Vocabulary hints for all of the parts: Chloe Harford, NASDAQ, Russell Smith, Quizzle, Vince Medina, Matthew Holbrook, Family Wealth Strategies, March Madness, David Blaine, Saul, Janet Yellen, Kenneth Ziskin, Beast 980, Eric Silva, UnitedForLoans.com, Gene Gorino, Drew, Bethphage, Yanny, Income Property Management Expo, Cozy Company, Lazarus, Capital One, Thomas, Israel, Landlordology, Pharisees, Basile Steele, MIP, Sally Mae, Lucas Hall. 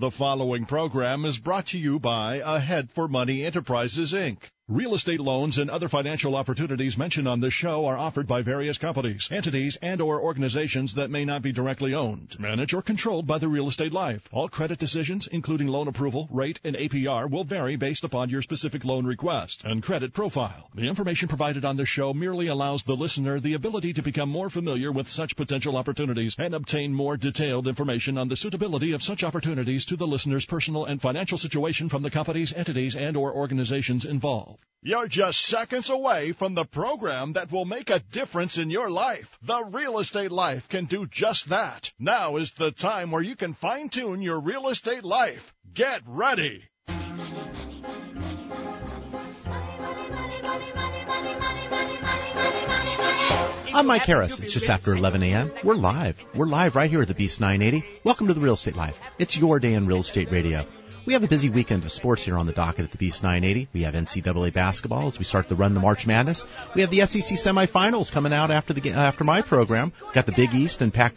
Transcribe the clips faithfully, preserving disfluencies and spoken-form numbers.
The following program is brought to you by Ahead for Money Enterprises, Incorporated. Real estate loans and other financial opportunities mentioned on this show are offered by various companies, entities, and or organizations that may not be directly owned, managed, or controlled by the Real Estate Life. All credit decisions, including loan approval, rate, and A P R, will vary based upon your specific loan request and credit profile. The information provided on this show merely allows the listener the ability to become more familiar with such potential opportunities and obtain more detailed information on the suitability of such opportunities to the listener's personal and financial situation from the companies, entities, and or organizations involved. You're just seconds away from the program that will make a difference in your life. The Real Estate Life can do just that. Now is the time where you can fine-tune your real estate life. Get ready. I'm Mike Harris. It's just after eleven a.m. We're live. We're live right here at the Beast nine eighty. Welcome to the Real Estate Life. It's your day in real estate radio. We have a busy weekend of sports here on the docket at the Beast nine eighty. We have N C double A basketball as we start the run to March Madness. We have the S E C semifinals coming out after the after my program. We've got the Big East and Pac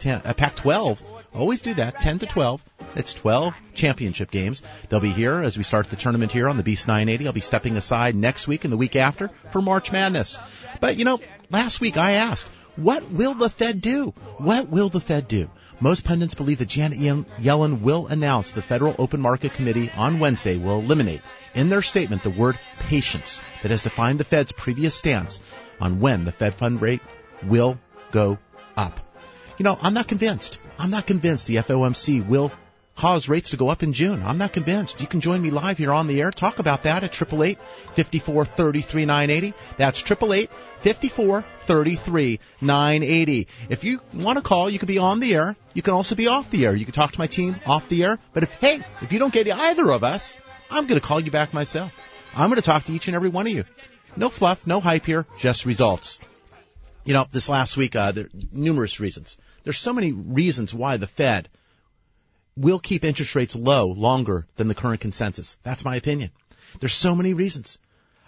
twelve. Always do that, ten to twelve. It's twelve championship games. They'll be here as we start the tournament here on the Beast nine eighty. I'll be stepping aside next week and the week after for March Madness. But, you know, last week I asked, what will the Fed do? What will the Fed do? Most pundits believe that Janet Yellen will announce the Federal Open Market Committee on Wednesday will eliminate, in their statement, the word patience that has defined the Fed's previous stance on when the Fed fund rate will go up. You know, I'm not convinced. I'm not convinced the F O M C will cause rates to go up in June. I'm not convinced. You can join me live here on the air. Talk about that at eight eight eight, five four three, three nine eight zero. That's eight eight eight, five four three, three nine eight zero. If you want to call, you can be on the air. You can also be off the air. You can talk to my team off the air. But if, hey, if you don't get either of us, I'm going to call you back myself. I'm going to talk to each and every one of you. No fluff, no hype here, just results. You know, this last week, uh, there are numerous reasons. There's so many reasons why the Fed will keep interest rates low longer than the current consensus. That's my opinion. There's so many reasons.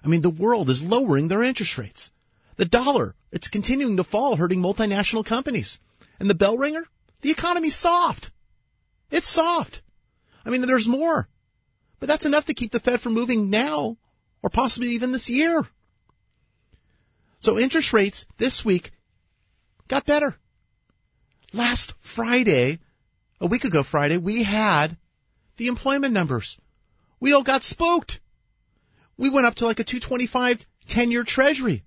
I mean, the world is lowering their interest rates. The dollar, it's continuing to fall, hurting multinational companies. And the bell ringer? The economy's soft. It's soft. I mean, there's more. But that's enough to keep the Fed from moving now or possibly even this year. So interest rates this week got better. Last Friday, a week ago Friday, we had the employment numbers. We all got spooked. We went up to like a two twenty-five ten-year treasury.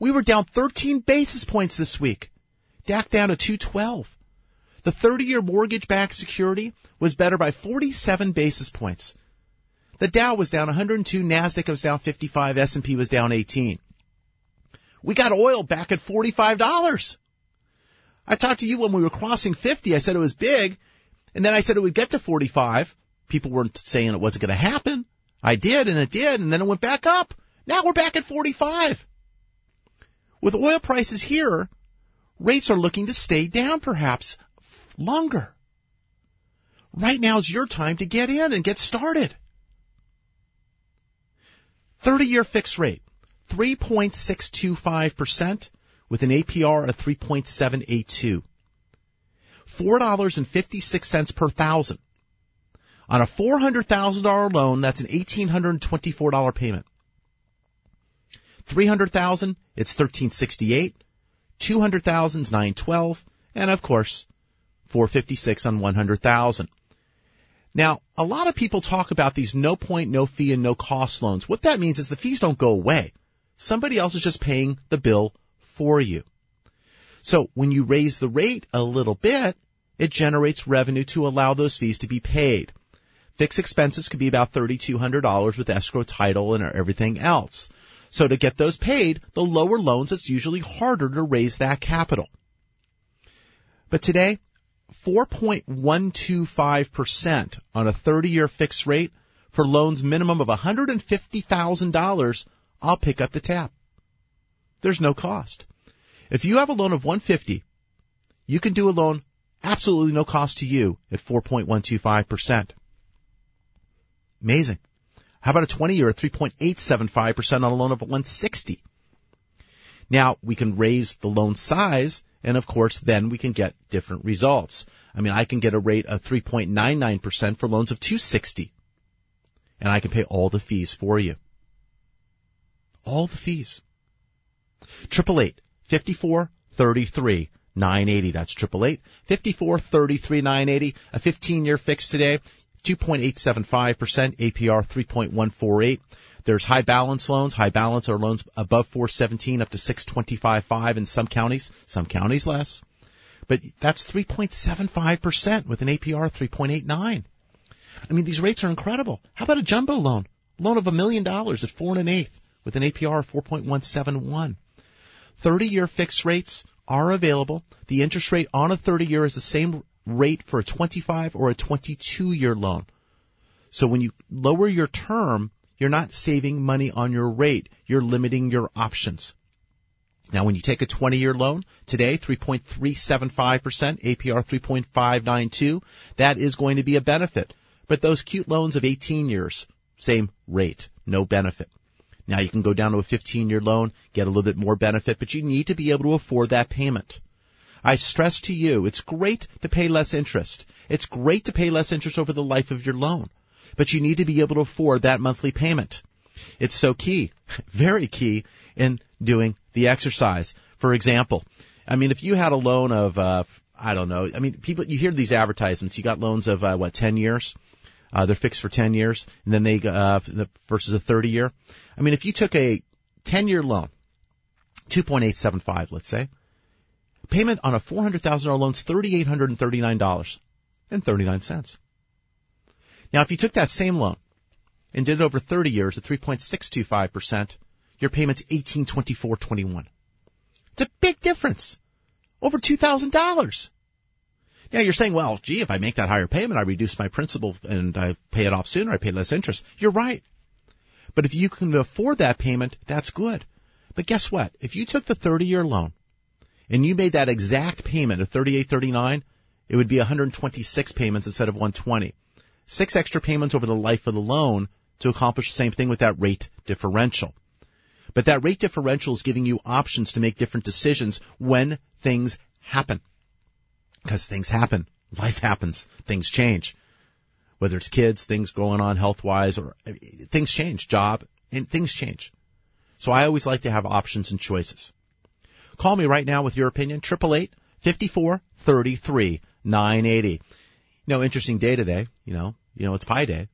We were down thirteen basis points this week, D A C down to two twelve. The thirty-year mortgage-backed security was better by forty-seven basis points. The Dow was down one hundred two, NASDAQ was down fifty-five, S and P was down eighteen. We got oil back at forty-five dollars. I talked to you when we were crossing fifty. I said it was big, and then I said it would get to forty-five. People weren't saying it wasn't going to happen. I did, and it did, and then it went back up. Now we're back at forty-five. With oil prices here, rates are looking to stay down perhaps longer. Right now is your time to get in and get started. thirty-year fixed rate, three point six two five percent with an A P R of three point seven eight two. four dollars and fifty-six cents per thousand. On a four hundred thousand dollars loan, that's an one thousand eight hundred twenty-four dollars payment. three hundred thousand dollars, it's thirteen sixty-eight, two hundred thousand dollars is nine twelve, and of course, four fifty-six on one hundred thousand dollars. Now, a lot of people talk about these no point, no fee, and no cost loans. What that means is the fees don't go away. Somebody else is just paying the bill for you. So when you raise the rate a little bit, it generates revenue to allow those fees to be paid. Fixed expenses could be about three thousand two hundred dollars with escrow, title, and everything else. So to get those paid, the lower loans, it's usually harder to raise that capital. But today, four point one two five percent on a thirty-year fixed rate for loans minimum of one hundred fifty thousand dollars, I'll pick up the tab. There's no cost. If you have a loan of one hundred fifty thousand dollars, you can do a loan absolutely no cost to you at four point one two five percent. Amazing. How about a twenty-year at three point eight seven five percent on a loan of one hundred sixty thousand dollars? Now, we can raise the loan size, and, of course, then we can get different results. I mean, I can get a rate of three point nine nine percent for loans of two hundred sixty thousand dollars, and I can pay all the fees for you. All the fees. eight eight eight, five four three three, nine eight zero. That's eight eight eight, five four three three, nine eight zero. A fifteen-year fix today, two point eight seven five percent, A P R three point one four eight. There's high balance loans. High balance are loans above four seventeen up to six twenty-five point five in some counties, some counties less. But that's three point seven five percent with an A P R of three point eight nine. I mean, these rates are incredible. How about a jumbo loan? Loan of a million dollars at four and an eighth with an A P R of four point one seven one. thirty-year fixed rates are available. The interest rate on a thirty-year is the same rate for a twenty-five or a twenty-two-year loan. So when you lower your term, you're not saving money on your rate. You're limiting your options. Now, when you take a twenty-year loan today, three point three seven five percent, A P R three point five nine two, that is going to be a benefit. But those cute loans of eighteen years, same rate, no benefit. Now, you can go down to a fifteen-year loan, get a little bit more benefit, but you need to be able to afford that payment. I stress to you, it's great to pay less interest. It's great to pay less interest over the life of your loan. But you need to be able to afford that monthly payment. It's so key, very key in doing the exercise. For example, I mean, if you had a loan of, uh, I don't know, I mean, people, you hear these advertisements. You got loans of, uh, what, ten years? Uh, they're fixed for ten years, and then they, uh, versus a thirty-year. I mean, if you took a ten-year loan, two point eight seven five, let's say, payment on a four hundred thousand dollars loan is three thousand eight hundred thirty-nine dollars and thirty-nine cents. Now, if you took that same loan and did it over thirty years at three point six two five percent, your payment's eighteen twenty-four twenty-one. It's a big difference, over two thousand dollars. Now, you're saying, well, gee, if I make that higher payment, I reduce my principal and I pay it off sooner, I pay less interest. You're right. But if you can afford that payment, that's good. But guess what? If you took the thirty-year loan and you made that exact payment of thirty-eight thirty-nine, it would be one hundred twenty-six payments instead of one hundred twenty. Six extra payments over the life of the loan to accomplish the same thing with that rate differential. But that rate differential is giving you options to make different decisions when things happen. Because things happen. Life happens. Things change. Whether it's kids, things going on health-wise, or things change. Job, and things change. So I always like to have options and choices. Call me right now with your opinion. eight eight eight, five four three three, nine eight zero. You know, interesting day today. You know, you know, it's Pie Day.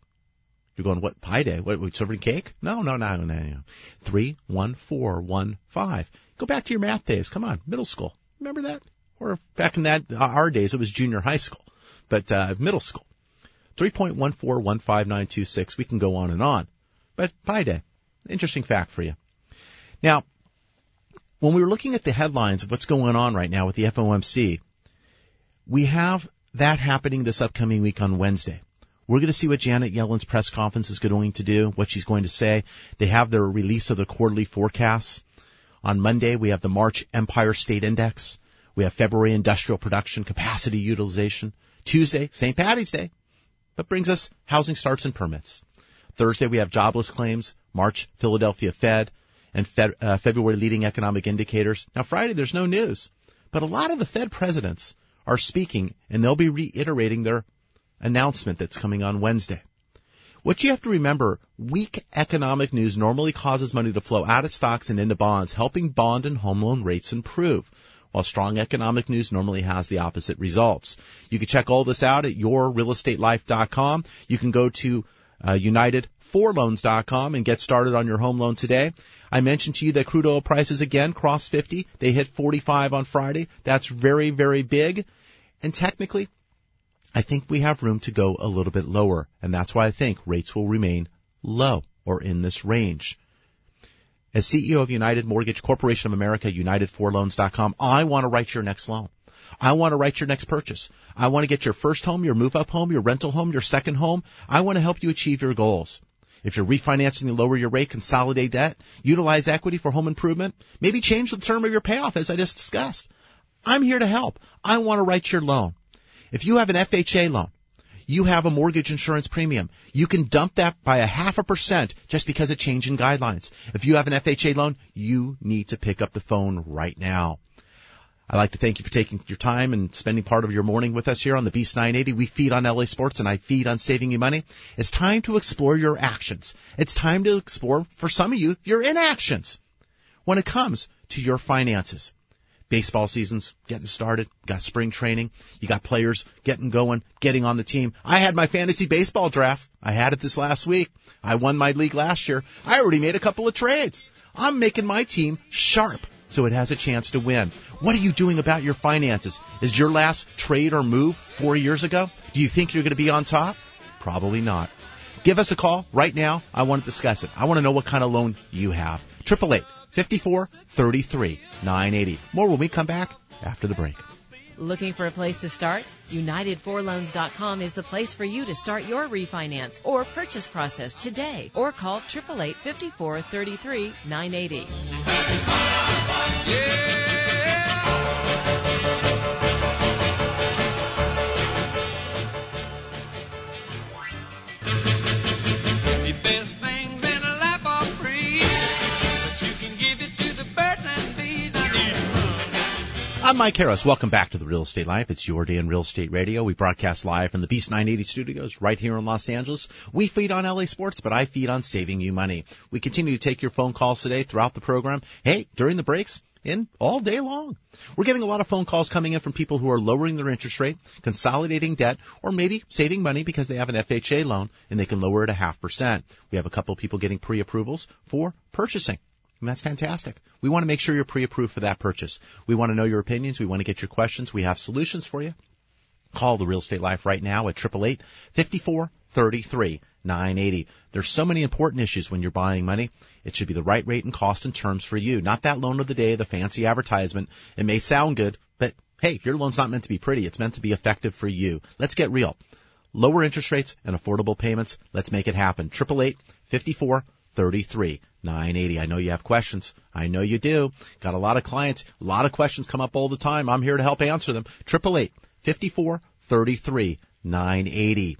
You're going, what, Pie Day? What, we serving cake? No, no, no, no, no. Three, one, four, one, five. Go back to your math days. Come on, middle school. Remember that? Or back in that our days, it was junior high school, but uh, middle school. Three point one four one five nine two six. We can go on and on, but Pie Day. Interesting fact for you. Now, when we were looking at the headlines of what's going on right now with the F O M C, we have that happening this upcoming week on Wednesday. We're going to see what Janet Yellen's press conference is going to do, what she's going to say. They have their release of the quarterly forecasts. On Monday, we have the March Empire State Index. We have February industrial production, capacity utilization. Tuesday, Saint Patty's Day. That brings us housing starts and permits. Thursday, we have jobless claims, March Philadelphia Fed, and Fed, uh, February leading economic indicators. Now, Friday, there's no news, but a lot of the Fed presidents are speaking, and they'll be reiterating their announcement that's coming on Wednesday. What you have to remember, weak economic news normally causes money to flow out of stocks and into bonds, helping bond and home loan rates improve, while strong economic news normally has the opposite results. You can check all this out at your real estate life dot com. You can go to uh, United for Loans dot com and get started on your home loan today. I mentioned to you that crude oil prices again crossed fifty. They hit forty-five on Friday. That's very, very big. And technically, I think we have room to go a little bit lower. And that's why I think rates will remain low or in this range. As C E O of United Mortgage Corporation of America, United for Loans dot com, I want to write your next loan. I want to write your next purchase. I want to get your first home, your move-up home, your rental home, your second home. I want to help you achieve your goals. If you're refinancing, you lower your rate, consolidate debt, utilize equity for home improvement, maybe change the term of your payoff, as I just discussed. I'm here to help. I want to write your loan. If you have an F H A loan, you have a mortgage insurance premium. You can dump that by a half a percent just because of change in guidelines. If you have an F H A loan, you need to pick up the phone right now. I'd like to thank you for taking your time and spending part of your morning with us here on the Beast nine eighty. We feed on L A sports, and I feed on saving you money. It's time to explore your actions. It's time to explore, for some of you, your inactions when it comes to your finances. Baseball season's getting started. Got spring training. You got players getting going, getting on the team. I had my fantasy baseball draft. I had it this last week. I won my league last year. I already made a couple of trades. I'm making my team sharp so it has a chance to win. What are you doing about your finances? Is your last trade or move four years ago? Do you think you're going to be on top? Probably not. Give us a call right now. I want to discuss it. I want to know what kind of loan you have. eight eight eight, five four three three, nine eight zero. More when we come back after the break. Looking for a place to start? United for Loans dot com is the place for you to start your refinance or purchase process today. Or call eight eight eight, five four three three, nine eight zero. Yeah. I'm Mike Harris. Welcome back to The Real Estate Life. It's your day in real estate radio. We broadcast live from the Beast nine eighty studios right here in Los Angeles. We feed on L A sports, but I feed on saving you money. We continue to take your phone calls today throughout the program. Hey, during the breaks and all day long. We're getting a lot of phone calls coming in from people who are lowering their interest rate, consolidating debt, or maybe saving money because they have an F H A loan and they can lower it a half percent. We have a couple of people getting pre-approvals for purchasing. And that's fantastic. We want to make sure you're pre-approved for that purchase. We want to know your opinions. We want to get your questions. We have solutions for you. Call The Real Estate Life right now at eight eight eight, five four three three, nine eight zero. There's so many important issues when you're buying money. It should be the right rate and cost and terms for you, not that loan of the day, the fancy advertisement. It may sound good, but, hey, your loan's not meant to be pretty. It's meant to be effective for you. Let's get real. Lower interest rates and affordable payments. Let's make it happen. eight eight eight, five four three three, nine eight zero. I know you have questions. I know you do. Got a lot of clients. A lot of questions come up all the time. I'm here to help answer them. eight eight eight, five four three three, nine eight zero.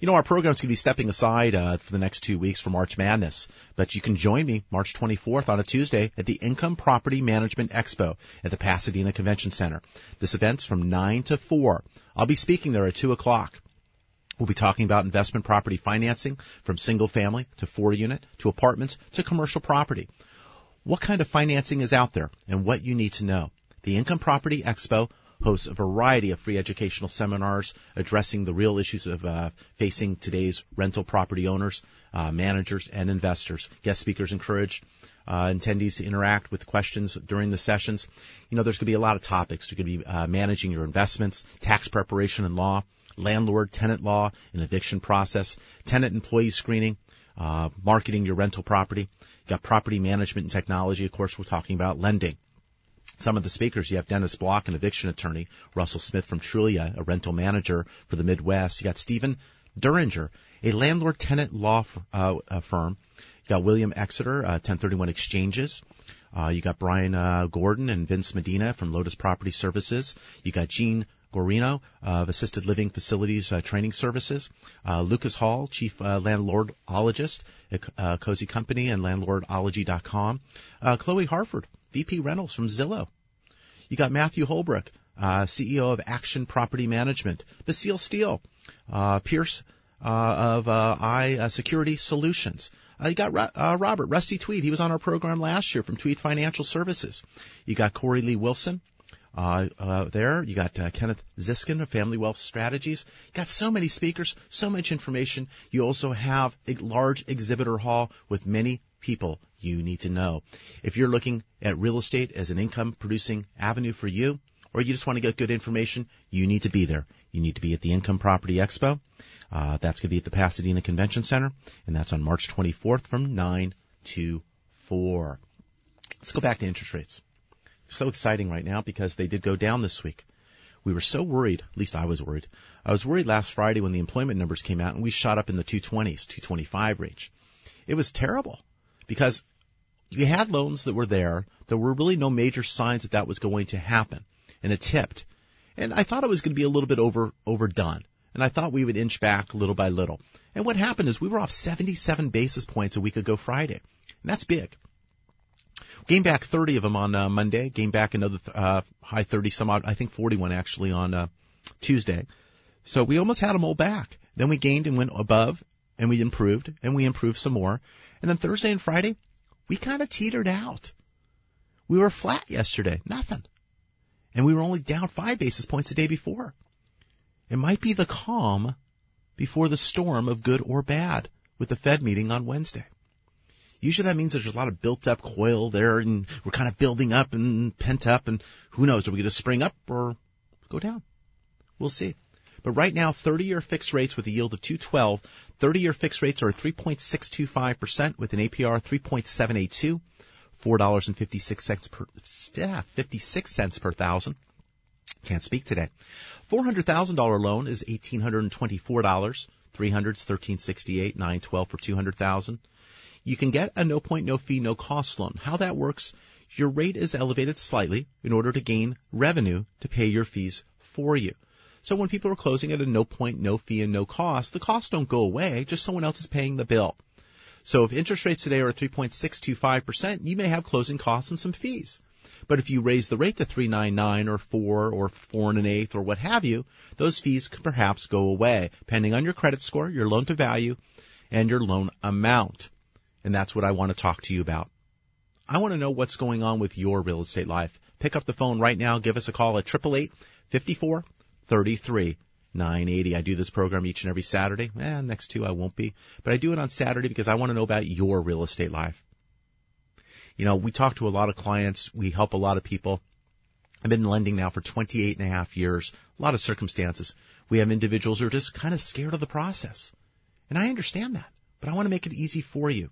You know, our program's going to be stepping aside uh, for the next two weeks for March Madness. But you can join me March twenty-fourth on a Tuesday at the Income Property Management Expo at the Pasadena Convention Center. This event's from nine to four. I'll be speaking there at two o'clock. We'll be talking about investment property financing from single family to four unit to apartments to commercial property. What kind of financing is out there and what you need to know. The Income Property Expo hosts a variety of free educational seminars addressing the real issues of uh, facing today's rental property owners, uh, managers, and investors. Guest speakers encourage uh, attendees to interact with questions during the sessions. You know, there's going to be a lot of topics. You're going to be uh, managing your investments, tax preparation and law, landlord-tenant law, an eviction process, tenant-employee screening, uh, marketing your rental property. You got property management and technology. Of course, we're talking about lending. Some of the speakers, you have Dennis Block, an eviction attorney, Russell Smith from Trulia, a rental manager for the Midwest. You got Steven Duringer, a landlord-tenant law f- uh, uh, firm. You got William Exeter, uh, ten thirty-one exchanges. Uh, you got Brian uh, Gordon and Vince Medina from Lotus Property Services. You got Gene Gorino of Assisted Living Facilities uh, Training Services, uh, Lucas Hall, Chief uh, Landlordologist at uh, Cozy Company and landlordology dot com, uh, Chloe Harford, V P Rentals from Zillow. You got Matthew Holbrook, uh, C E O of Action Property Management, Basile Steele, uh, Pierce uh, of uh, I uh, Security Solutions. Uh, you got uh, Robert Rusty Tweed. He was on our program last year from Tweed Financial Services. You got Corey Lee Wilson. Uh, uh, there, you got uh, Kenneth Ziskin of Family Wealth Strategies. You got so many speakers, so much information. You also have a large exhibitor hall with many people you need to know. If you're looking at real estate as an income-producing avenue for you, or you just want to get good information, you need to be there. You need to be at the Income Property Expo. Uh, that's going to be at the Pasadena Convention Center, and that's on March twenty-fourth from nine to four. Let's go back to interest rates. So exciting right now because they did go down this week. We were so worried, at least I was worried. I was worried last Friday when the employment numbers came out and we shot up in the two twenties, two twenty-five range. It was terrible because you had loans that were there. There were really no major signs that that was going to happen, and it tipped. And I thought it was going to be a little bit over overdone, and I thought we would inch back little by little. And what happened is we were off seventy-seven basis points a week ago Friday, and that's big. Gained back thirty of them on uh, Monday, gained back another uh, high thirty, some odd, I think forty-one actually on uh, Tuesday. So we almost had them all back. Then we gained and went above, and we improved, and we improved some more. And then Thursday and Friday, we kind of teetered out. We were flat yesterday, nothing. And we were only down five basis points the day before. It might be the calm before the storm of good or bad with the Fed meeting on Wednesday. Usually that means there's a lot of built-up coil there, and we're kind of building up and pent up, and who knows, are we going to spring up or go down? We'll see. But right now, thirty-year fixed rates with a yield of two twelve, thirty-year fixed rates are three point six two five percent with an A P R three point seven eight two. four dollars and fifty-six cents per, yeah, fifty-six cents per thousand. Can't speak today. four hundred thousand dollars loan is one thousand eight hundred twenty-four dollars. three hundred's one thousand three hundred sixty-eight dollars, nine twelve for two hundred thousand dollars. You can get a no point, no fee, no cost loan. How that works, your rate is elevated slightly in order to gain revenue to pay your fees for you. So when people are closing at a no point, no fee, and no cost, the costs don't go away, just someone else is paying the bill. So if interest rates today are at three point six two five percent, you may have closing costs and some fees. But if you raise the rate to three point nine nine or four or four and an eighth or what have you, those fees can perhaps go away, depending on your credit score, your loan to value, and your loan amount. And that's what I want to talk to you about. I want to know what's going on with your real estate life. Pick up the phone right now. Give us a call at eight eight eight, five four, three three. nine eighty. I do this program each and every Saturday. Eh, next two I won't be. But I do it on Saturday because I want to know about your real estate life. You know, we talk to a lot of clients. We help a lot of people. I've been lending now for twenty-eight and a half years. A lot of circumstances. We have individuals who are just kind of scared of the process. And I understand that. But I want to make it easy for you.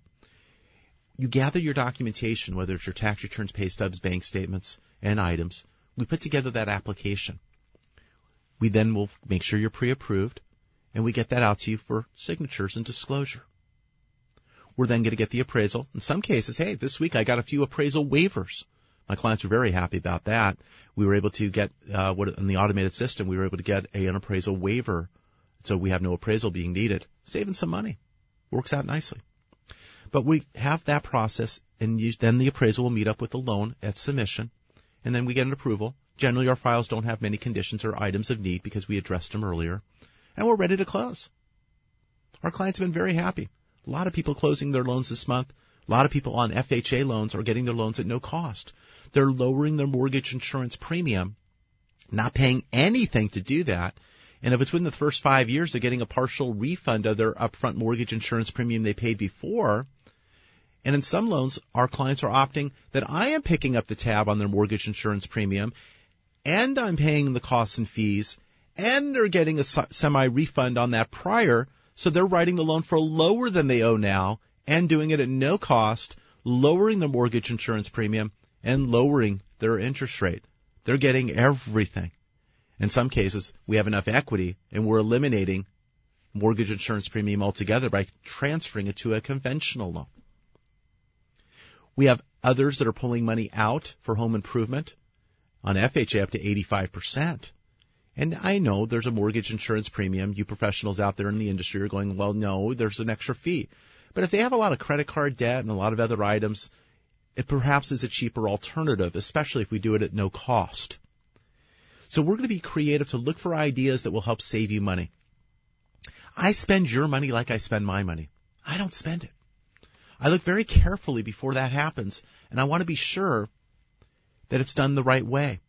You gather your documentation, whether it's your tax returns, pay stubs, bank statements, and items. We put together that application. We then will make sure you're pre-approved, and we get that out to you for signatures and disclosure. We're then going to get the appraisal. In some cases, hey, this week I got a few appraisal waivers. My clients were very happy about that. We were able to get, uh, what in the automated system, we were able to get a, an appraisal waiver, so we have no appraisal being needed, saving some money. Works out nicely. But we have that process, and you, then the appraisal will meet up with the loan at submission, and then we get an approval. Generally, our files don't have many conditions or items of need because we addressed them earlier, and we're ready to close. Our clients have been very happy. A lot of people closing their loans this month. A lot of people on F H A loans are getting their loans at no cost. They're lowering their mortgage insurance premium, not paying anything to do that. And if it's within the first five years, they're getting a partial refund of their upfront mortgage insurance premium they paid before. And in some loans, our clients are opting that I am picking up the tab on their mortgage insurance premium, and I'm paying the costs and fees, and they're getting a semi-refund on that prior, so they're writing the loan for lower than they owe now, and doing it at no cost, lowering the mortgage insurance premium, and lowering their interest rate. They're getting everything. In some cases, we have enough equity, and we're eliminating mortgage insurance premium altogether by transferring it to a conventional loan. We have others that are pulling money out for home improvement. On F H A, up to eighty-five percent. And I know there's a mortgage insurance premium. You professionals out there in the industry are going, well, no, there's an extra fee. But if they have a lot of credit card debt and a lot of other items, it perhaps is a cheaper alternative, especially if we do it at no cost. So we're going to be creative to look for ideas that will help save you money. I spend your money like I spend my money. I don't spend it. I look very carefully before that happens, and I want to be sure that it's done the right way.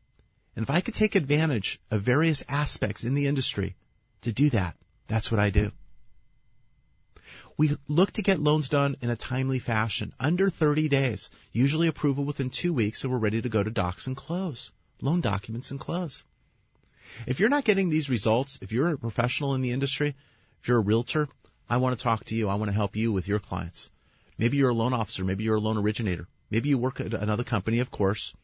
And if I could take advantage of various aspects in the industry to do that, that's what I do. We look to get loans done in a timely fashion, under thirty days, usually approval within two weeks, so we're ready to go to docs and close, loan documents and close. If you're not getting these results, if you're a professional in the industry, if you're a realtor, I want to talk to you. I want to help you with your clients. Maybe you're a loan officer. Maybe you're a loan originator. Maybe you work at another company, of course.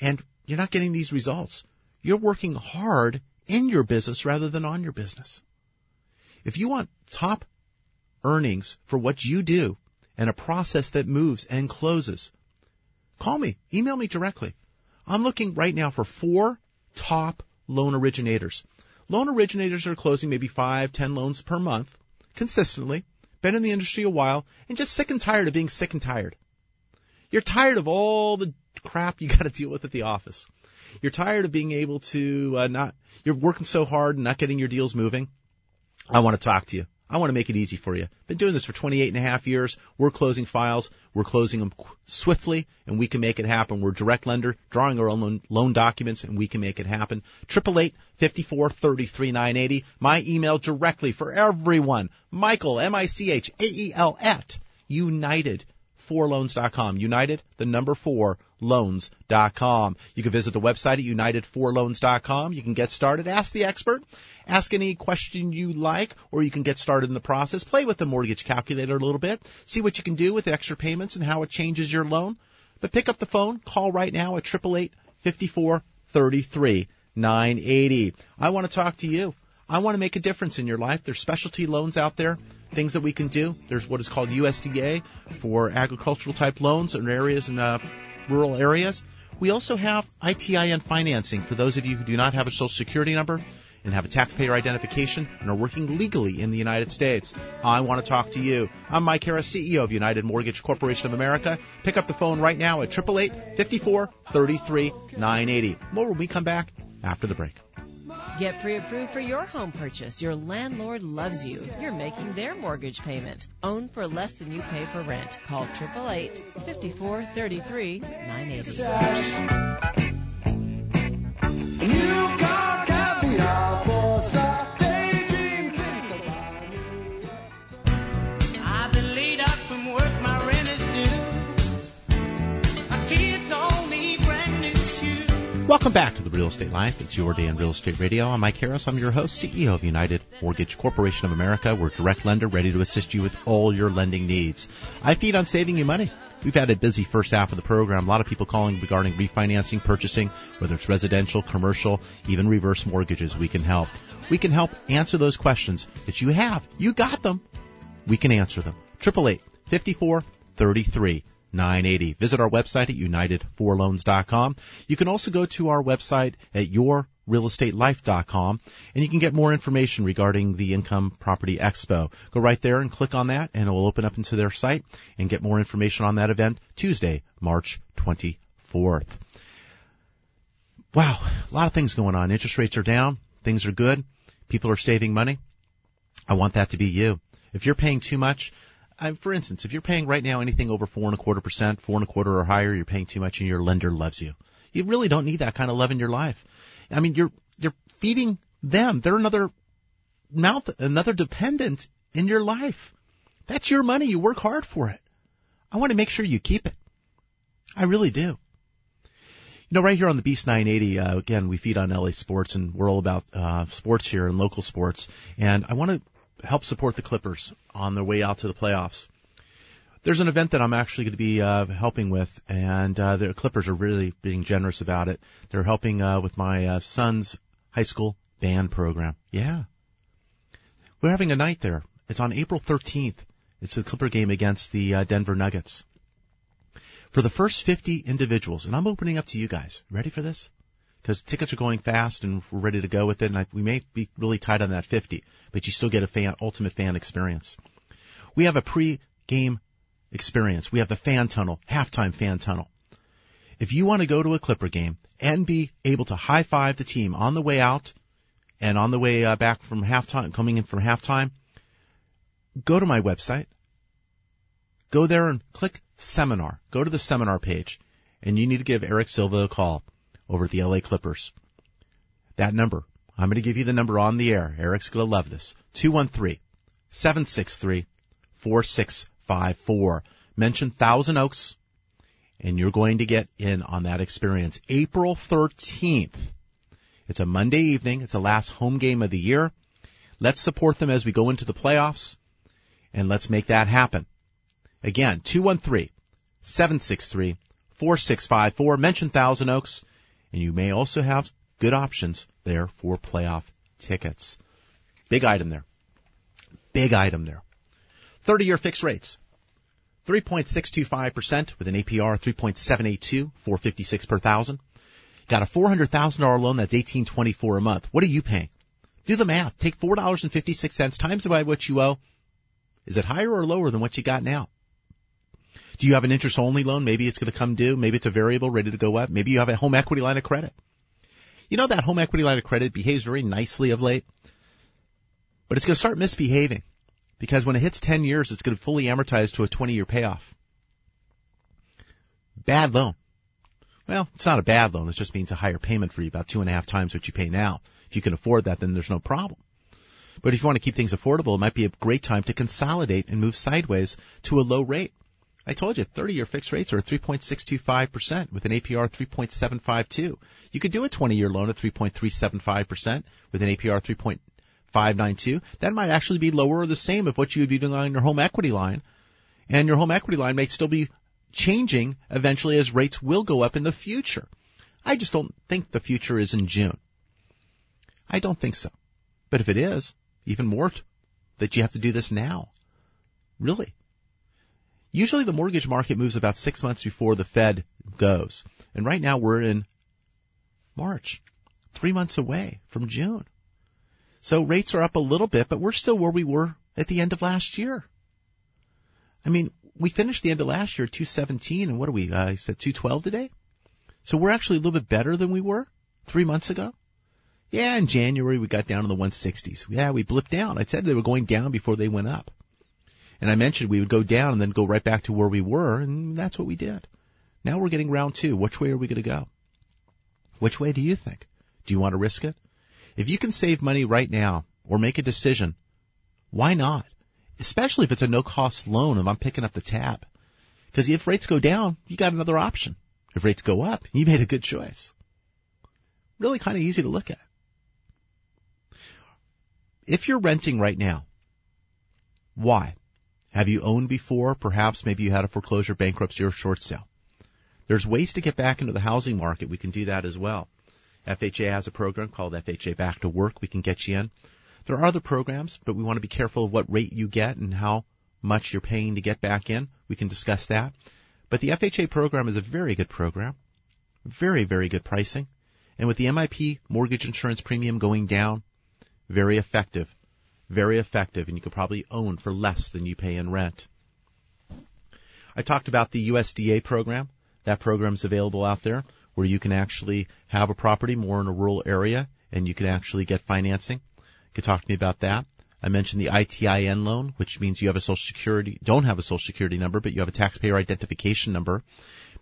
And you're not getting these results. You're working hard in your business rather than on your business. If you want top earnings for what you do and a process that moves and closes, call me, email me directly. I'm looking right now for four top loan originators. Loan originators are closing maybe five, ten loans per month consistently, been in the industry a while, and just sick and tired of being sick and tired. You're tired of all the crap you got to deal with at the office. You're tired of being able to uh, not, you're working so hard and not getting your deals moving. I want to talk to you. I want to make it easy for you. Been doing this for twenty-eight and a half years. We're closing files. We're closing them swiftly, and we can make it happen. We're a direct lender, drawing our own loan documents, and we can make it happen. eight eight eight, five four three three, nine eight zero. My email directly for everyone, Michael, M I C H A E L, at United for Loans dot com. United, the number four, loans dot com. You can visit the website at United for Loans dot com. You can get started. Ask the expert. Ask any question you like, or you can get started in the process. Play with the mortgage calculator a little bit. See what you can do with extra payments and how it changes your loan. But pick up the phone. Call right now at eight eight eight, five four three three, nine eight zero. I want to talk to you. I want to make a difference in your life. There's specialty loans out there, things that we can do. There's what is called U S D A for agricultural-type loans in areas in uh, rural areas. We also have I T I N financing for those of you who do not have a Social Security number and have a taxpayer identification and are working legally in the United States. I want to talk to you. I'm Mike Harris, C E O of United Mortgage Corporation of America. Pick up the phone right now at eight eight eight, five four three three, nine eight zero. More when we come back after the break. Get pre-approved for your home purchase. Your landlord loves you. You're making their mortgage payment. Own for less than you pay for rent. Call eight eight eight, five four three three, nine eight zero. Welcome back to The Real Estate Life. It's your day in real estate radio. I'm Mike Harris. I'm your host, C E O of United Mortgage Corporation of America. We're a direct lender ready to assist you with all your lending needs. I feed on saving you money. We've had a busy first half of the program. A lot of people calling regarding refinancing, purchasing, whether it's residential, commercial, even reverse mortgages. We can help. We can help answer those questions that you have. You got them. We can answer them. eight eight eight, five four three three, nine eight zero. Visit our website at United for Loans dot com. You can also go to our website at your real estate life dot com, and you can get more information regarding the Income Property Expo. Go right there and click on that, and it will open up into their site and get more information on that event Tuesday, March twenty-fourth. Wow, a lot of things going on. Interest rates are down. Things are good. People are saving money. I want that to be you. If you're paying too much, I, for instance, if you're paying right now anything over four and a quarter percent, four and a quarter or higher, you're paying too much, and your lender loves you. You really don't need that kind of love in your life. I mean, you're you're feeding them. They're another mouth, another dependent in your life. That's your money. You work hard for it. I want to make sure you keep it. I really do. You know, right here on the Beast nine eighty, uh, again, we feed on L A sports, and we're all about uh, sports here and local sports. And I want to help support the Clippers on their way out to the playoffs. There's an event that I'm actually going to be uh, helping with, and uh, the Clippers are really being generous about it. They're helping uh, with my uh, son's high school band program. Yeah. We're having a night there. It's on April thirteenth. It's the Clipper game against the uh, Denver Nuggets. For the first fifty individuals, and I'm opening up to you guys. Ready for this? Because tickets are going fast, and we're ready to go with it, and I, we may be really tight on that fifty, but you still get a fan, ultimate fan experience. We have a pre-game experience. We have the fan tunnel, halftime fan tunnel. If you want to go to a Clipper game and be able to high-five the team on the way out and on the way uh, back from halftime, coming in from halftime, go to my website. Go there and click seminar. Go to the seminar page, and you need to give Eric Silva a call over at the L A Clippers. That number, I'm going to give you the number on the air. Eric's going to love this. two one three, seven six three, four six five four. Mention Thousand Oaks, and you're going to get in on that experience. April thirteenth. It's a Monday evening. It's the last home game of the year. Let's support them as we go into the playoffs, and let's make that happen. Again, two one three, seven six three, four six five four. Mention Thousand Oaks. And you may also have good options there for playoff tickets. Big item there. Big item there. thirty-year fixed rates. three point six two five percent with an A P R of three point seven eight two, four fifty-six per thousand. Got a four hundred thousand dollars loan that's eighteen twenty-four a month. What are you paying? Do the math. Take four dollars and fifty-six cents times by what you owe. Is it higher or lower than what you got now? Do you have an interest-only loan? Maybe it's going to come due. Maybe it's a variable ready to go up. Maybe you have a home equity line of credit. You know that home equity line of credit behaves very nicely of late, but it's going to start misbehaving because when it hits ten years, it's going to fully amortize to a twenty-year payoff. Bad loan. Well, it's not a bad loan. It just means a higher payment for you, about two and a half times what you pay now. If you can afford that, then there's no problem. But if you want to keep things affordable, it might be a great time to consolidate and move sideways to a low rate. I told you, thirty-year fixed rates are three point six two five percent with an A P R of three point seven five two. You could do a twenty-year loan at three point three seven five percent with an A P R of three point five nine two. That might actually be lower or the same of what you would be doing on your home equity line. And your home equity line may still be changing eventually as rates will go up in the future. I just don't think the future is in June. I don't think so. But if it is, even more t- that you have to do this now. Really. Usually the mortgage market moves about six months before the Fed goes. And right now we're in March, three months away from June. So rates are up a little bit, but we're still where we were at the end of last year. I mean, we finished the end of last year at two seventeen, and what are we, uh, I said two twelve today? So we're actually a little bit better than we were three months ago. Yeah, in January we got down in the one sixties. Yeah, we blipped down. I said they were going down before they went up. And I mentioned we would go down and then go right back to where we were, and that's what we did. Now we're getting round two. Which way are we going to go? Which way do you think? Do you want to risk it? If you can save money right now or make a decision, why not? Especially if it's a no-cost loan and I'm picking up the tab. Because if rates go down, you got another option. If rates go up, you made a good choice. Really kind of easy to look at. If you're renting right now, why? Have you owned before? Perhaps maybe you had a foreclosure, bankruptcy, or short sale. There's ways to get back into the housing market. We can do that as well. F H A has a program called F H A Back to Work. We can get you in. There are other programs, but we want to be careful of what rate you get and how much you're paying to get back in. We can discuss that. But the F H A program is a very good program. Very, very good pricing. And with the M I P mortgage insurance premium going down, very effective. Very effective, and you could probably own for less than you pay in rent. I talked about the U S D A program. That program's available out there where you can actually have a property more in a rural area, and you can actually get financing. You could talk to me about that. I mentioned the I T I N loan, which means you have a social security, don't have a social security number, but you have a taxpayer identification number.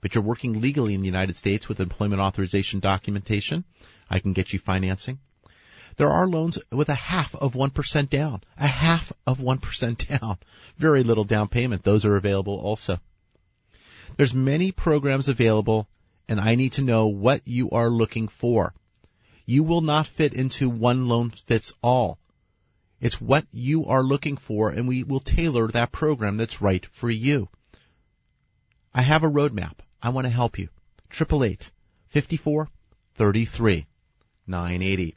But you're working legally in the United States with employment authorization documentation. I can get you financing. There are loans with a half of one percent down, a half of one percent down, very little down payment. Those are available also. There's many programs available, and I need to know what you are looking for. You will not fit into one loan fits all. It's what you are looking for, and we will tailor that program that's right for you. I have a roadmap. I want to help you. eight eight eight, five four, three three, nine eight zero.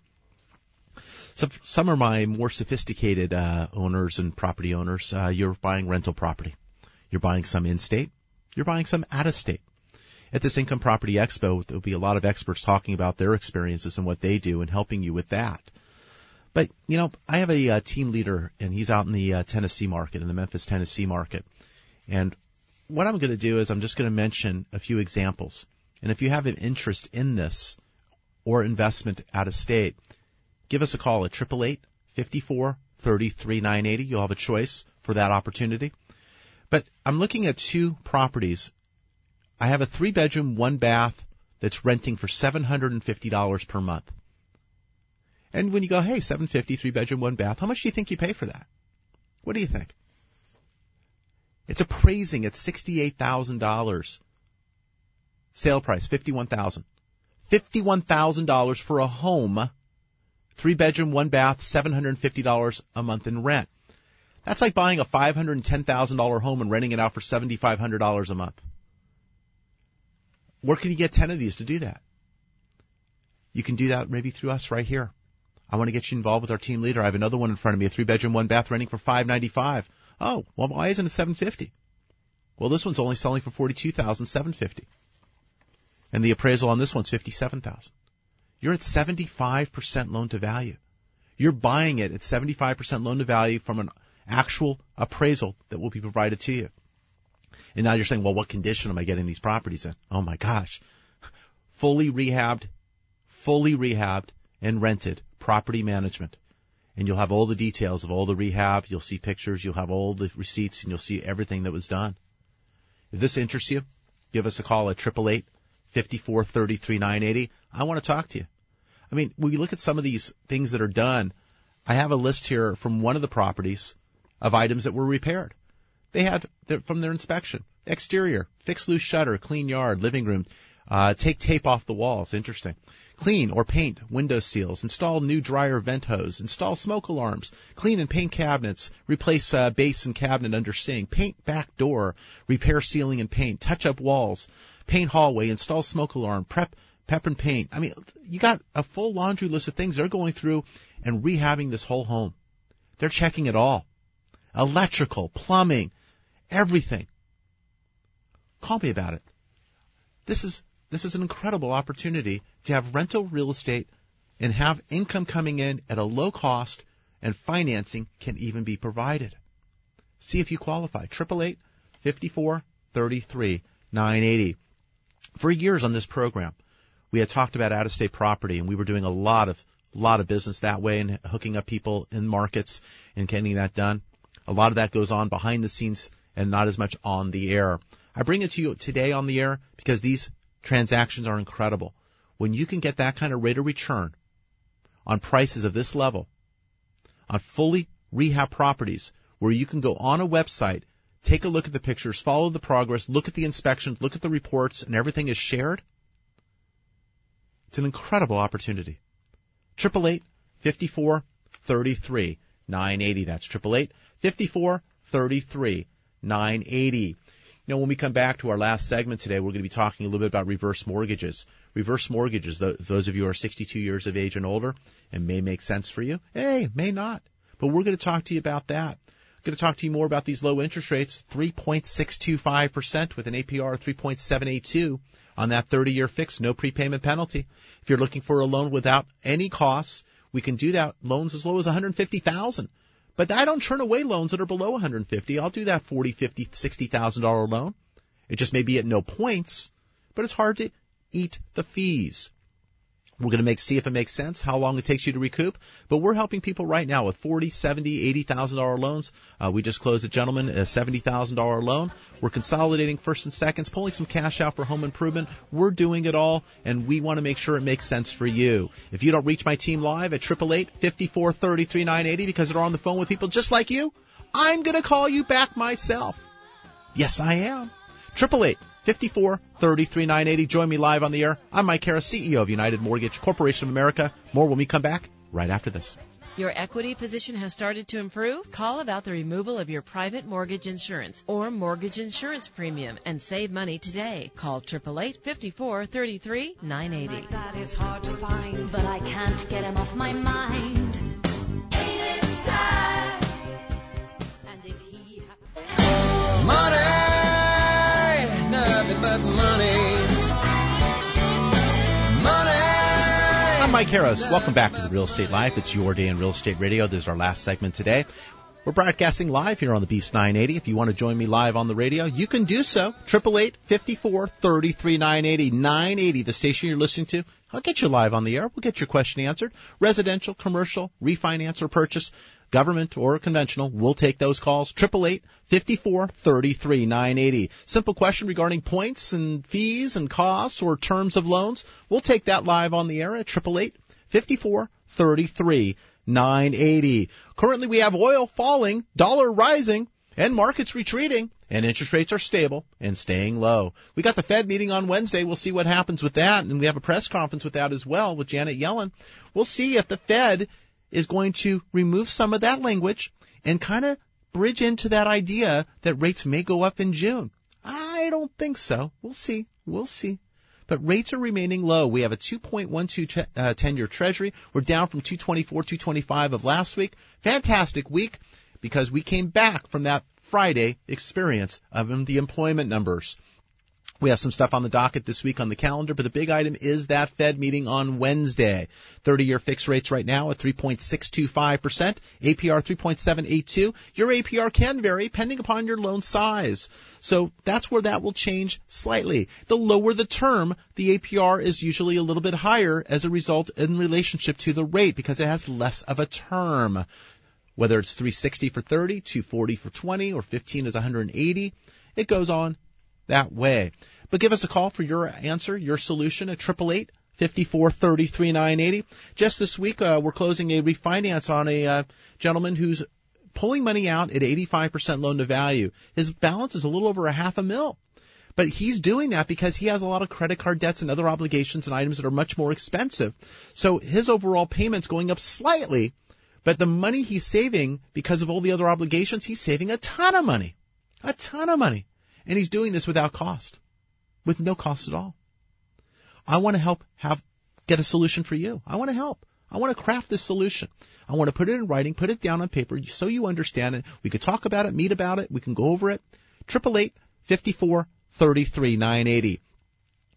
Some are my more sophisticated uh, owners and property owners. Uh, you're buying rental property. You're buying some in-state. You're buying some out-of-state. At this Income Property Expo, there'll be a lot of experts talking about their experiences and what they do and helping you with that. But, you know, I have a uh, team leader, and he's out in the uh, Tennessee market, in the Memphis, Tennessee market. And what I'm going to do is I'm just going to mention a few examples. And if you have an interest in this or investment out-of-state, give us a call at eight eight eight, five four, three three, nine eight zero. You'll have a choice for that opportunity. But I'm looking at two properties. I have a three-bedroom, one-bath that's renting for seven hundred fifty dollars per month. And when you go, hey, seven hundred fifty dollars, three-bedroom, one-bath, how much do you think you pay for that? What do you think? It's appraising at sixty-eight thousand dollars. Sale price, fifty-one thousand dollars. fifty-one thousand dollars for a home. Three bedroom, one bath, seven hundred fifty dollars a month in rent. That's like buying a five hundred ten thousand dollars home and renting it out for seven thousand five hundred dollars a month. Where can you get ten of these to do that? you can do that maybe through us right here. I want to get you involved with our team leader. I have another one in front of me, a three-bedroom, one-bath renting for five ninety-five. Oh, well, why isn't it seven fifty? Well, this one's only selling for forty-two thousand seven hundred fifty dollars. And the appraisal on this one's fifty-seven thousand dollars. You're at seventy-five percent loan to value. You're buying it at seventy-five percent loan to value from an actual appraisal that will be provided to you. And now you're saying, well, what condition am I getting these properties in? Oh my gosh. Fully rehabbed, fully rehabbed and rented property management. And you'll have all the details of all the rehab. You'll see pictures. You'll have all the receipts, and you'll see everything that was done. If this interests you, give us a call at eight eight eight, five four three three, nine eight zero. I want to talk to you. I mean, when you look at some of these things that are done, I have a list here from one of the properties of items that were repaired. They had from their inspection. Exterior, fix loose shutter, clean yard, living room, uh, take tape off the walls. Interesting. Clean or paint window seals, install new dryer vent hose, install smoke alarms, clean and paint cabinets, replace uh, base and cabinet under sink, paint back door, repair ceiling and paint, touch up walls, paint hallway, install smoke alarm, prep, pep and paint. I mean, you got a full laundry list of things. They're going through and rehabbing this whole home. They're checking it all. Electrical, plumbing, everything. Call me about it. This is This is an incredible opportunity to have rental real estate and have income coming in at a low cost, and financing can even be provided. See if you qualify. eight eight eight, five four three three, nine eight zero. For years on this program, we had talked about out-of-state property, and we were doing a lot of lot of business that way and hooking up people in markets and getting that done. A lot of that goes on behind the scenes and not as much on the air. I bring it to you today on the air because these transactions are incredible. When you can get that kind of rate of return on prices of this level, on fully rehab properties, where you can go on a website, take a look at the pictures, follow the progress, look at the inspections, look at the reports, and everything is shared, it's an incredible opportunity. eight eight eight, five four three three, nine eight zero. That's eight eight eight, five four three three, nine eight zero. You know, when we come back to our last segment today, we're going to be talking a little bit about reverse mortgages. Reverse mortgages, those of you who are sixty-two years of age and older, and may make sense for you. Hey, may not. But we're going to talk to you about that. I'm going to talk to you more about these low interest rates, three point six two five percent with an A P R of three point seven eight two on that thirty-year fix, no prepayment penalty. If you're looking for a loan without any costs, we can do that. Loans as low as one hundred fifty thousand dollars. But I don't turn away loans that are below one hundred fifty. I'll do that forty, fifty, sixty thousand dollar loan. It just may be at no points, but it's hard to eat the fees. We're going to make see if it makes sense, how long it takes you to recoup. But we're helping people right now with forty, seventy, eighty thousand dollar loans. Uh, we just closed a gentleman a seventy thousand dollar loan. We're consolidating first and seconds, pulling some cash out for home improvement. We're doing it all, and we want to make sure it makes sense for you. If you don't reach my team live at eight eight eight, five four three three, nine eight zero because they're on the phone with people just like you, I'm going to call you back myself. Yes, I am. eight eight eight, five four three three, nine eight zero. Join me live on the air. I'm Mike Harris, C E O of United Mortgage Corporation of America. More when we come back right after this. Your equity position has started to improve? Call about the removal of your private mortgage insurance or mortgage insurance premium and save money today. Call eight eight eight, five four three three, nine eight zero. That is hard to find, but I can't get him off my mind. Ain't it sad? And if he had money, but money. Money. I'm Mike Harris. Welcome back to The Real Estate Life. It's your day in real estate radio. This is our last segment today. We're broadcasting live here on the Beast nine eighty. If you want to join me live on the radio, you can do so. eight eight eight, five four three three, nine eight zero. nine eighty, the station you're listening to. I'll get you live on the air. We'll get your question answered. Residential, commercial, refinance, or purchase, government or conventional, we'll take those calls. eight eight eight, five four three three, nine eight zero. Simple question regarding points and fees and costs or terms of loans. We'll take that live on the air at eight eight eight, five four three three, nine eight zero. Currently, we have oil falling, dollar rising, and markets retreating, and interest rates are stable and staying low. We got the Fed meeting on Wednesday. We'll see what happens with that, and we have a press conference with that as well with Janet Yellen. We'll see if the Fed is going to remove some of that language and kind of bridge into that idea that rates may go up in June. I don't think so. We'll see. We'll see. but rates are remaining low. We have a two point one two uh, ten-year treasury. We're down from two twenty-four, two twenty-five of last week. Fantastic week because we came back from that Friday experience of the employment numbers. We have some stuff on the docket this week on the calendar, but the big item is that Fed meeting on Wednesday. thirty-year fixed rates right now at three point six two five percent, A P R three point seven eight two. Your A P R can vary depending upon your loan size. So that's where that will change slightly. The lower the term, the A P R is usually a little bit higher as a result in relationship to the rate because it has less of a term. Whether it's three sixty for thirty, two forty for twenty, or fifteen is one hundred eighty, it goes on that way. But give us a call for your answer, your solution at eight eight eight, five four three, three nine eight zero. Just this week, uh, we're closing a refinance on a uh, gentleman who's pulling money out at eighty-five percent loan to value. His balance is a little over a half a mil. But he's doing that because he has a lot of credit card debts and other obligations and items that are much more expensive. So his overall payment's going up slightly, but the money he's saving because of all the other obligations, he's saving a ton of money, a ton of money. And he's doing this without cost, with no cost at all. I want to help have get a solution for you. I want to help. I want to craft this solution. I want to put it in writing, put it down on paper so you understand it. We could talk about it, meet about it. We can go over it. eight eight eight, five four three, three nine eight zero.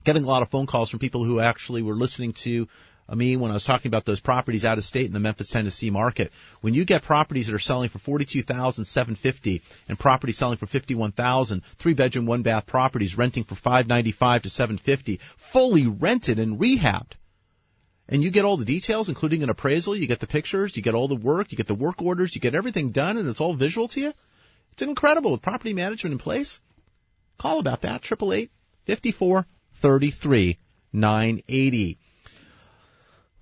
Getting a lot of phone calls from people who actually were listening to me when I was talking about those properties out of state in the Memphis, Tennessee market. When you get properties that are selling for forty-two thousand seven hundred fifty dollars and properties selling for fifty-one thousand dollars, three bedroom, one bath properties renting for five ninety-five to seven fifty, fully rented and rehabbed. And you get all the details, including an appraisal. You get the pictures, you get all the work, you get the work orders, you get everything done, and it's all visual to you. It's incredible with property management in place. Call about that, eight eight eight, five four three, three nine eight zero.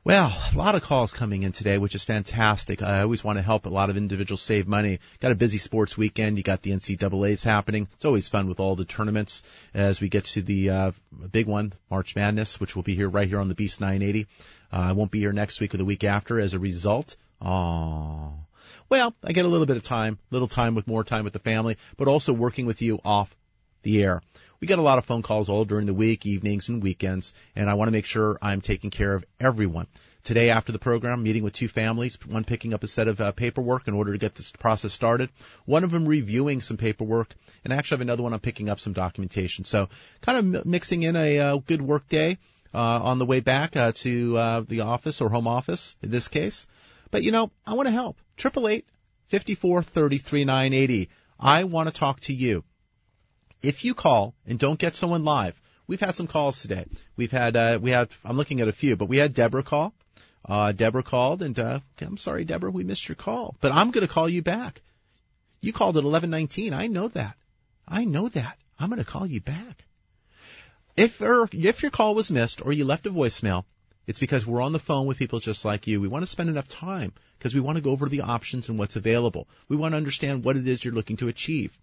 Well, a lot of calls coming in today, which is fantastic. I always want to help a lot of individuals save money. Got a busy sports weekend. You got the N C double A's happening. It's always fun with all the tournaments as we get to the uh big one, March Madness, which will be here right here on the Beast nine eighty. Uh, I won't be here next week or the week after as a result. Oh, well, I get a little bit of time, little time with more time with the family, but also working with you off the air. We get a lot of phone calls all during the week, evenings and weekends, and I want to make sure I'm taking care of everyone. Today after the program, meeting with two families, one picking up a set of uh, paperwork in order to get this process started, one of them reviewing some paperwork, and I actually have another one I'm picking up some documentation. So kind of mixing in a uh, good work day uh, on the way back uh, to uh, the office or home office in this case. But, you know, I want to help. eight eight eight, five four three, three nine eight zero. I want to talk to you. If you call and don't get someone live, we've had some calls today. We've had, uh, we had, I'm looking at a few, but we had Deborah call. Uh, Deborah called and, uh, I'm sorry, Deborah, we missed your call, but I'm going to call you back. You called at eleven nineteen. I know that. I know that. I'm going to call you back. If, or if your call was missed or you left a voicemail, it's because we're on the phone with people just like you. We want to spend enough time because we want to go over the options and what's available. We want to understand what it is you're looking to achieve.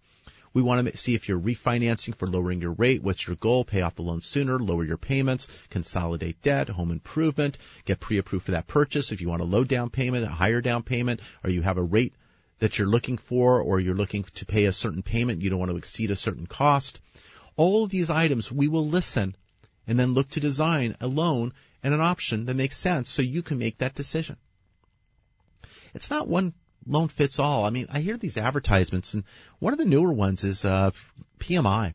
We want to see if you're refinancing for lowering your rate. What's your goal? Pay off the loan sooner, lower your payments, consolidate debt, home improvement, get pre-approved for that purchase. If you want a low down payment, a higher down payment, or you have a rate that you're looking for, or you're looking to pay a certain payment, you don't want to exceed a certain cost. All of these items, we will listen and then look to design a loan and an option that makes sense so you can make that decision. It's not one loan fits all. I mean, I hear these advertisements, and one of the newer ones is uh P M I.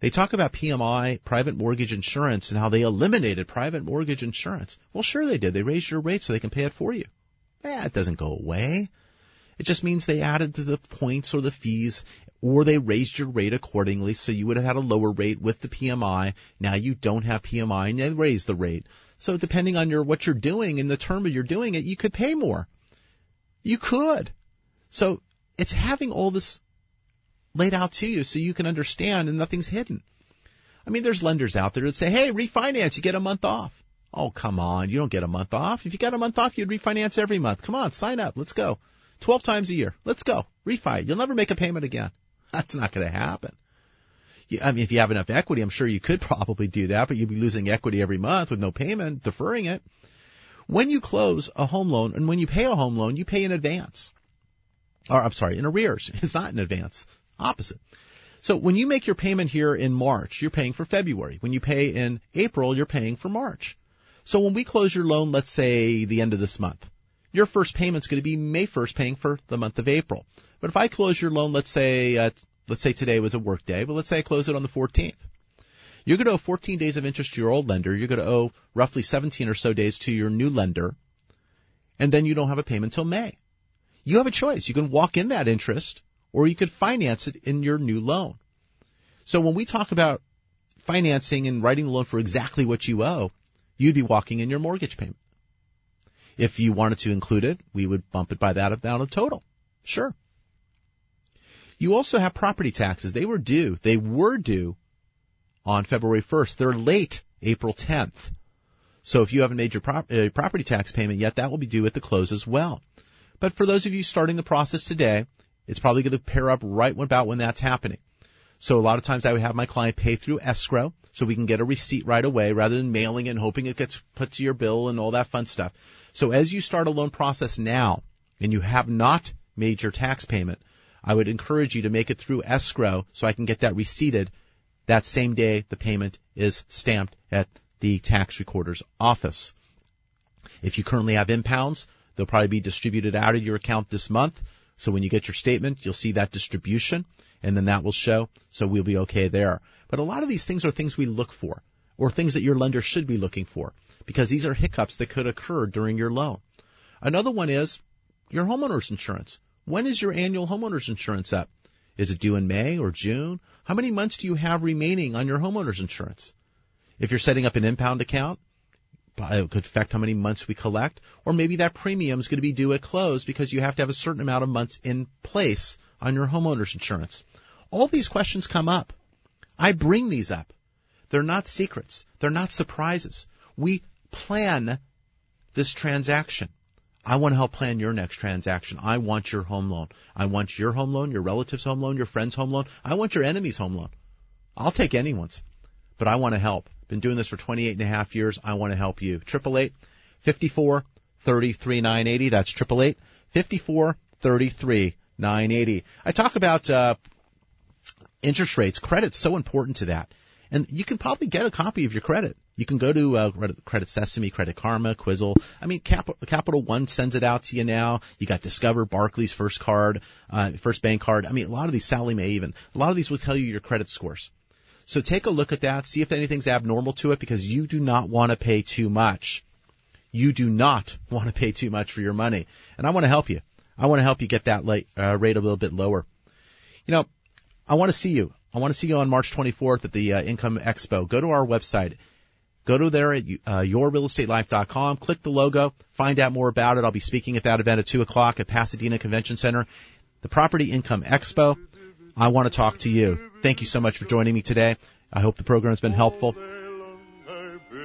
They talk about P M I, private mortgage insurance, and how they eliminated private mortgage insurance. Well, sure they did. They raised your rate so they can pay it for you. Eh, it doesn't go away. It just means they added to the points or the fees, or they raised your rate accordingly, so you would have had a lower rate with the P M I. Now you don't have P M I, and they raised the rate. So depending on your what you're doing and the term you're doing it, you could pay more. You could. So it's having all this laid out to you so you can understand and nothing's hidden. I mean, there's lenders out there that say, hey, refinance, you get a month off. Oh, come on. You don't get a month off. If you got a month off, you'd refinance every month. Come on, sign up. Let's go. twelve times a year. Let's go. Refi. You'll never make a payment again. That's not going to happen. You, I mean, if you have enough equity, I'm sure you could probably do that, but you'd be losing equity every month with no payment, deferring it. When you close a home loan and when you pay a home loan, you pay in advance. Or I'm sorry, in arrears. It's not in advance. Opposite. So when you make your payment here in March, you're paying for February. When you pay in April, you're paying for March. So when we close your loan, let's say the end of this month, your first payment's going to be May first, paying for the month of April. But if I close your loan, let's say uh, let's say today was a work day, but let's say I close it on the fourteenth. You're going to owe fourteen days of interest to your old lender. You're going to owe roughly seventeen or so days to your new lender. And then you don't have a payment till May. You have a choice. You can walk in that interest, or you could finance it in your new loan. So when we talk about financing and writing the loan for exactly what you owe, you'd be walking in your mortgage payment. If you wanted to include it, we would bump it by that amount of total. Sure. You also have property taxes. They were due. They were due on February first. They're late April tenth. So if you haven't made your prop- uh, property tax payment yet, that will be due at the close as well. But for those of you starting the process today, it's probably going to pair up right about when that's happening. So a lot of times I would have my client pay through escrow so we can get a receipt right away rather than mailing it and hoping it gets put to your bill and all that fun stuff. So as you start a loan process now and you have not made your tax payment, I would encourage you to make it through escrow so I can get that receipted that same day the payment is stamped at the tax recorder's office. If you currently have impounds, they'll probably be distributed out of your account this month. So when you get your statement, you'll see that distribution, and then that will show, so we'll be okay there. But a lot of these things are things we look for, or things that your lender should be looking for, because these are hiccups that could occur during your loan. Another one is your homeowner's insurance. When is your annual homeowner's insurance up? Is it due in May or June? How many months do you have remaining on your homeowner's insurance? If you're setting up an impound account, it could affect how many months we collect, or maybe that premium is going to be due at close because you have to have a certain amount of months in place on your homeowner's insurance. All these questions come up. I bring these up. They're not secrets. They're not surprises. We plan this transaction. I want to help plan your next transaction. I want your home loan. I want your home loan, your relative's home loan, your friend's home loan. I want your enemy's home loan. I'll take anyone's, but I want to help. Been doing this for twenty-eight and a half years. I want to help you. eight eight eight, five four, three three, nine eight zero. That's eight eight eight, five four, three three, nine eight zero. I talk about uh interest rates. Credit's so important to that. And you can probably get a copy of your credit. You can go to uh, Credit Sesame, Credit Karma, Quizzle. I mean, Cap- Capital One sends it out to you now. You got Discover, Barclays, First Card, uh, First Bank Card. I mean, a lot of these, Sally Mae even. A lot of these will tell you your credit scores. So take a look at that, see if anything's abnormal to it, because you do not want to pay too much. You do not want to pay too much for your money. And I want to help you. I want to help you get that late, uh, rate a little bit lower. You know, I want to see you. I want to see you on March twenty-fourth at the uh, Income Expo. Go to our website. Go to there at uh, your real estate life dot com. Click the logo. Find out more about it. I'll be speaking at that event at two o'clock at Pasadena Convention Center, the Property Income Expo. I want to talk to you. Thank you so much for joining me today. I hope the program has been helpful.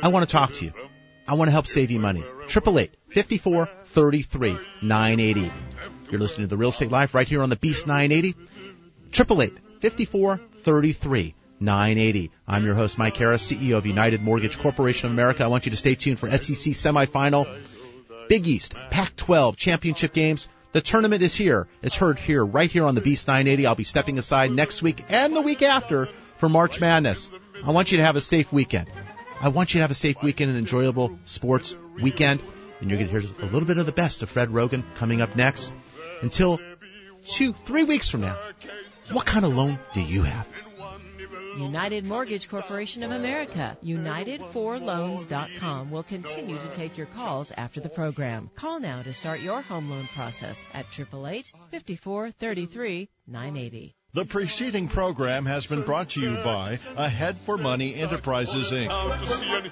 I want to talk to you. I want to help save you money. eight eight eight, five four, three three, nine eight zero. You're listening to The Real Estate Life right here on the Beast nine eighty. eight eight eight, five four, three three, nine eight zero. I'm your host, Mike Harris, C E O of United Mortgage Corporation of America. I want you to stay tuned for S E C semifinal, Big East, Pac twelve championship games. The tournament is here. It's heard here, right here on the Beast nine eighty. I'll be stepping aside next week and the week after for March Madness. I want you to have a safe weekend. I want you to have a safe weekend, an enjoyable sports weekend. And you're going to hear a little bit of the best of Fred Rogan coming up next. Until two, three weeks from now, what kind of loan do you have? United Mortgage Corporation of America. United for loans dot com will continue to take your calls after the program. Call now to start your home loan process at eight eight eight, five four, three three, nine eight zero. The preceding program has been brought to you by Ahead for Money Enterprises, Incorporated